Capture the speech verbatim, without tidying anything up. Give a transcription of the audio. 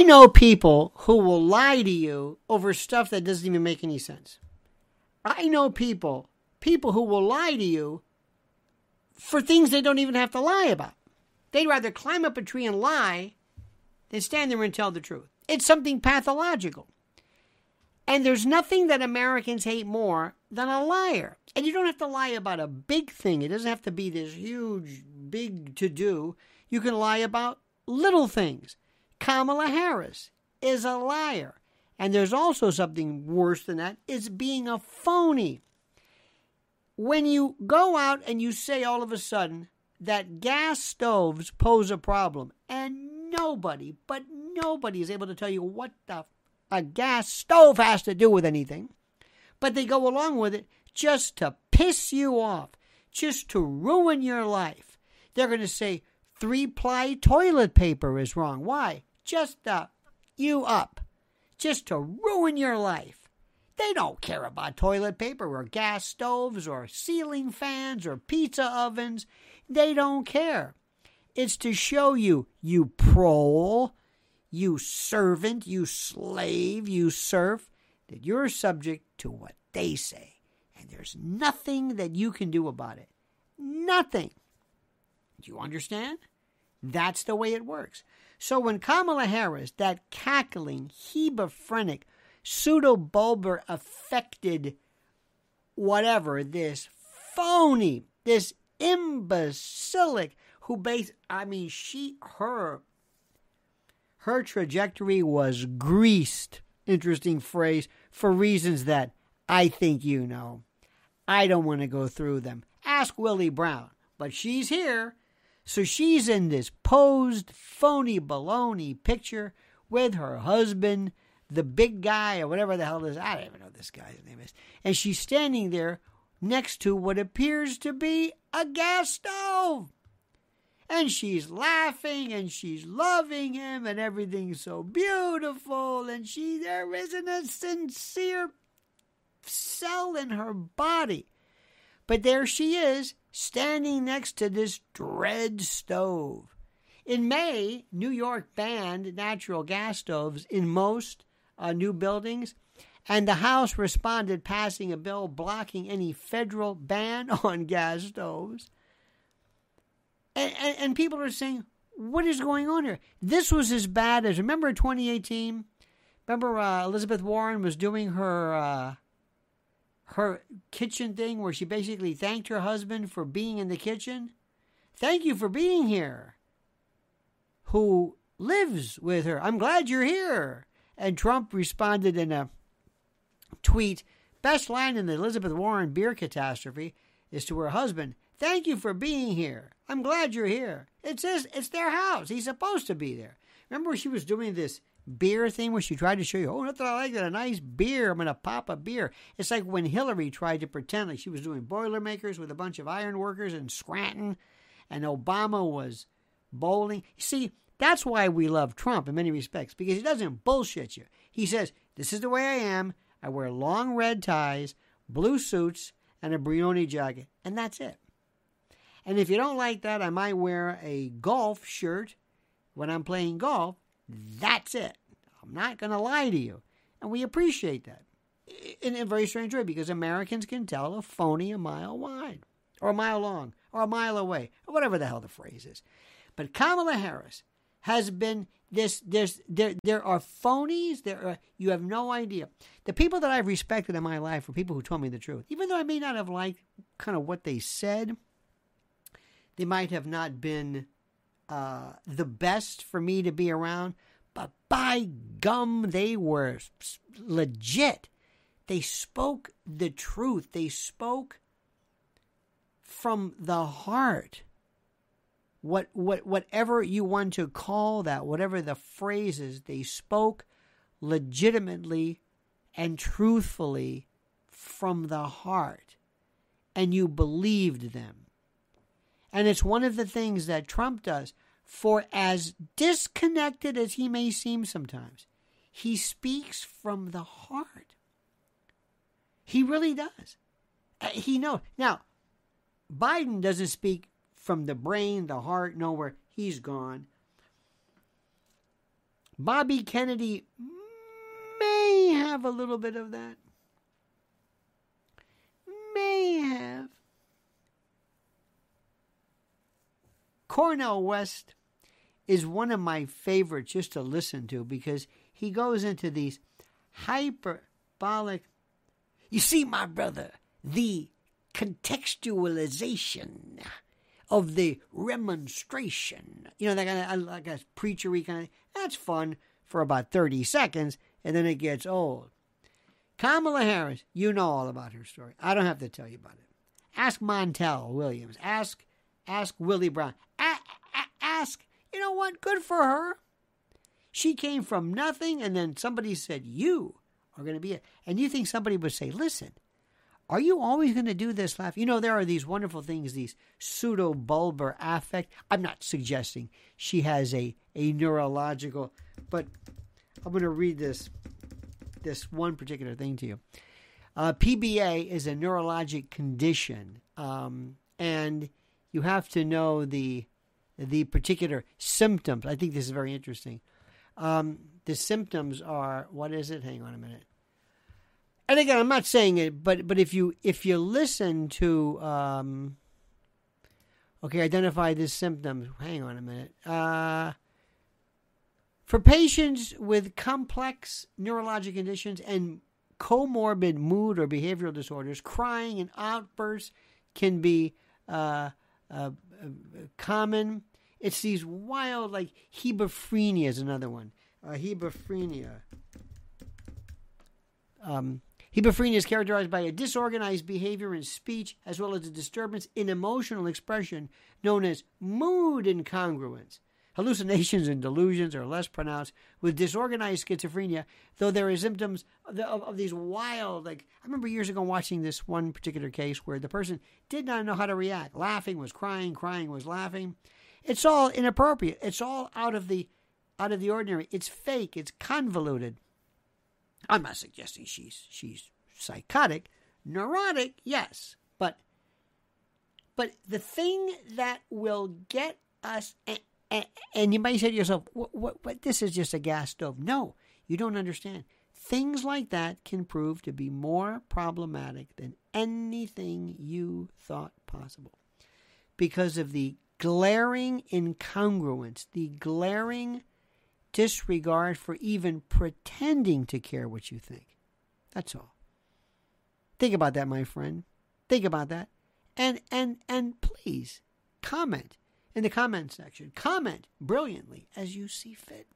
I know people who will lie to you over stuff that doesn't even make any sense. I know people, people who will lie to you for things they don't even have to lie about. They'd rather climb up a tree and lie than stand there and tell the truth. It's something pathological. And there's nothing that Americans hate more than a liar. And you don't have to lie about a big thing. It doesn't have to be this huge, big to-do. You can lie about little things. Kamala Harris is a liar. And there's also something worse than that, is being a phony. When you go out and you say all of a sudden that gas stoves pose a problem, and nobody, but nobody is able to tell you what the, a gas stove has to do with anything, but they go along with it just to piss you off, just to ruin your life. They're going to say three-ply toilet paper is wrong. Why? Just to you up. Just to ruin your life. They don't care about toilet paper or gas stoves or ceiling fans or pizza ovens. They don't care. It's to show you, you prole, you servant, you slave, you serf, that you're subject to what they say. And there's nothing that you can do about it. Nothing. Do you understand? That's the way it works. So when Kamala Harris, that cackling, hebephrenic, pseudobulbar affected whatever, this phony, this imbecilic, who based, I mean, she, her, her trajectory was greased, interesting phrase, for reasons that I think you know. I don't want to go through them. Ask Willie Brown. But she's here. So she's in this posed, phony, baloney picture with her husband, the big guy, or whatever the hell it is. I don't even know what this guy's name is. And she's standing there next to what appears to be a gas stove. And she's laughing, and she's loving him, and everything's so beautiful. And she, there isn't a sincere cell in her body. But there she is, standing next to this dread stove. In May, New York banned natural gas stoves in most uh, new buildings, and the House responded, passing a bill blocking any federal ban on gas stoves. And, and, and people are saying, what is going on here? This was as bad as, remember twenty eighteen? Remember uh, Elizabeth Warren was doing her... Uh, her kitchen thing where she basically thanked her husband for being in the kitchen. Thank you for being here. Who lives with her? I'm glad you're here. And Trump responded in a tweet, best line in the Elizabeth Warren beer catastrophe is to her husband, thank you for being here. I'm glad you're here. It's his, it's their house. He's supposed to be there. Remember she was doing this beer thing where she tried to show you, oh, nothing I like that, a nice beer, I'm going to pop a beer. It's like when Hillary tried to pretend like she was doing Boilermakers with a bunch of iron workers in Scranton, and Obama was bowling. See, that's why we love Trump in many respects, because he doesn't bullshit you. He says, this is the way I am, I wear long red ties, blue suits, and a Brioni jacket, and that's it. And if you don't like that, I might wear a golf shirt when I'm playing golf. That's it. I'm not going to lie to you. And we appreciate that in a very strange way because Americans can tell a phony a mile wide or a mile long or a mile away or whatever the hell the phrase is. But Kamala Harris has been this, this, there, there are phonies. There are, you have no idea. The people that I've respected in my life were people who told me the truth. Even though I may not have liked kind of what they said, they might have not been Uh, the best for me to be around, but by gum, they were legit. They spoke the truth. They spoke from the heart. What, what, whatever you want to call that, whatever the phrase is, they spoke legitimately and truthfully from the heart, and you believed them. And it's one of the things that Trump does, for as disconnected as he may seem sometimes, he speaks from the heart. He really does. He knows. Now, Biden doesn't speak from the brain, the heart, nowhere. He's gone. Bobby Kennedy may have a little bit of that. May have. Cornel West is one of my favorites just to listen to because he goes into these hyperbolic, you see, my brother, the contextualization of the remonstration. You know, that kind of, like a preachery kind of, that's fun for about thirty seconds, and then it gets old. Kamala Harris, you know all about her story. I don't have to tell you about it. Ask Montel Williams. Ask Ask Willie Brown. A- a- ask, you know what? Good for her. She came from nothing, and then somebody said, you are going to be it. And you think somebody would say, listen, are you always going to do this laugh? You know, there are these wonderful things, these pseudo-bulbar affect. I'm not suggesting she has a, a neurological, but I'm going to read this, this one particular thing to you. Uh, P B A is a neurologic condition, um, and you have to know the the particular symptoms. I think this is very interesting. Um, the symptoms are, what is it? Hang on a minute. And again, I'm not saying it, but but if you if you listen to, um, okay, identify the symptoms. Hang on a minute. Uh, for patients with complex neurologic conditions and comorbid mood or behavioral disorders, crying and outbursts can be Uh, uh, uh, common. It's these wild, like hebephrenia is another one. Uh, hebephrenia. Um, hebephrenia is characterized by a disorganized behavior in speech as well as a disturbance in emotional expression known as mood incongruence. Hallucinations and delusions are less pronounced with disorganized schizophrenia, though there are symptoms of, the, of, of these wild, like, I remember years ago watching this one particular case where the person did not know how to react. Laughing was crying, crying was laughing. It's all inappropriate. It's all out of the, out of the ordinary. It's fake. It's convoluted. I'm not suggesting she's, she's psychotic. Neurotic, yes. But, but the thing that will get us... A, And, and you might say to yourself, what, what, what, this is just a gas stove. No, you don't understand. Things like that can prove to be more problematic than anything you thought possible because of the glaring incongruence, the glaring disregard for even pretending to care what you think. That's all. Think about that, my friend. Think about that. And, and, and please comment. In the comment section, comment brilliantly as you see fit.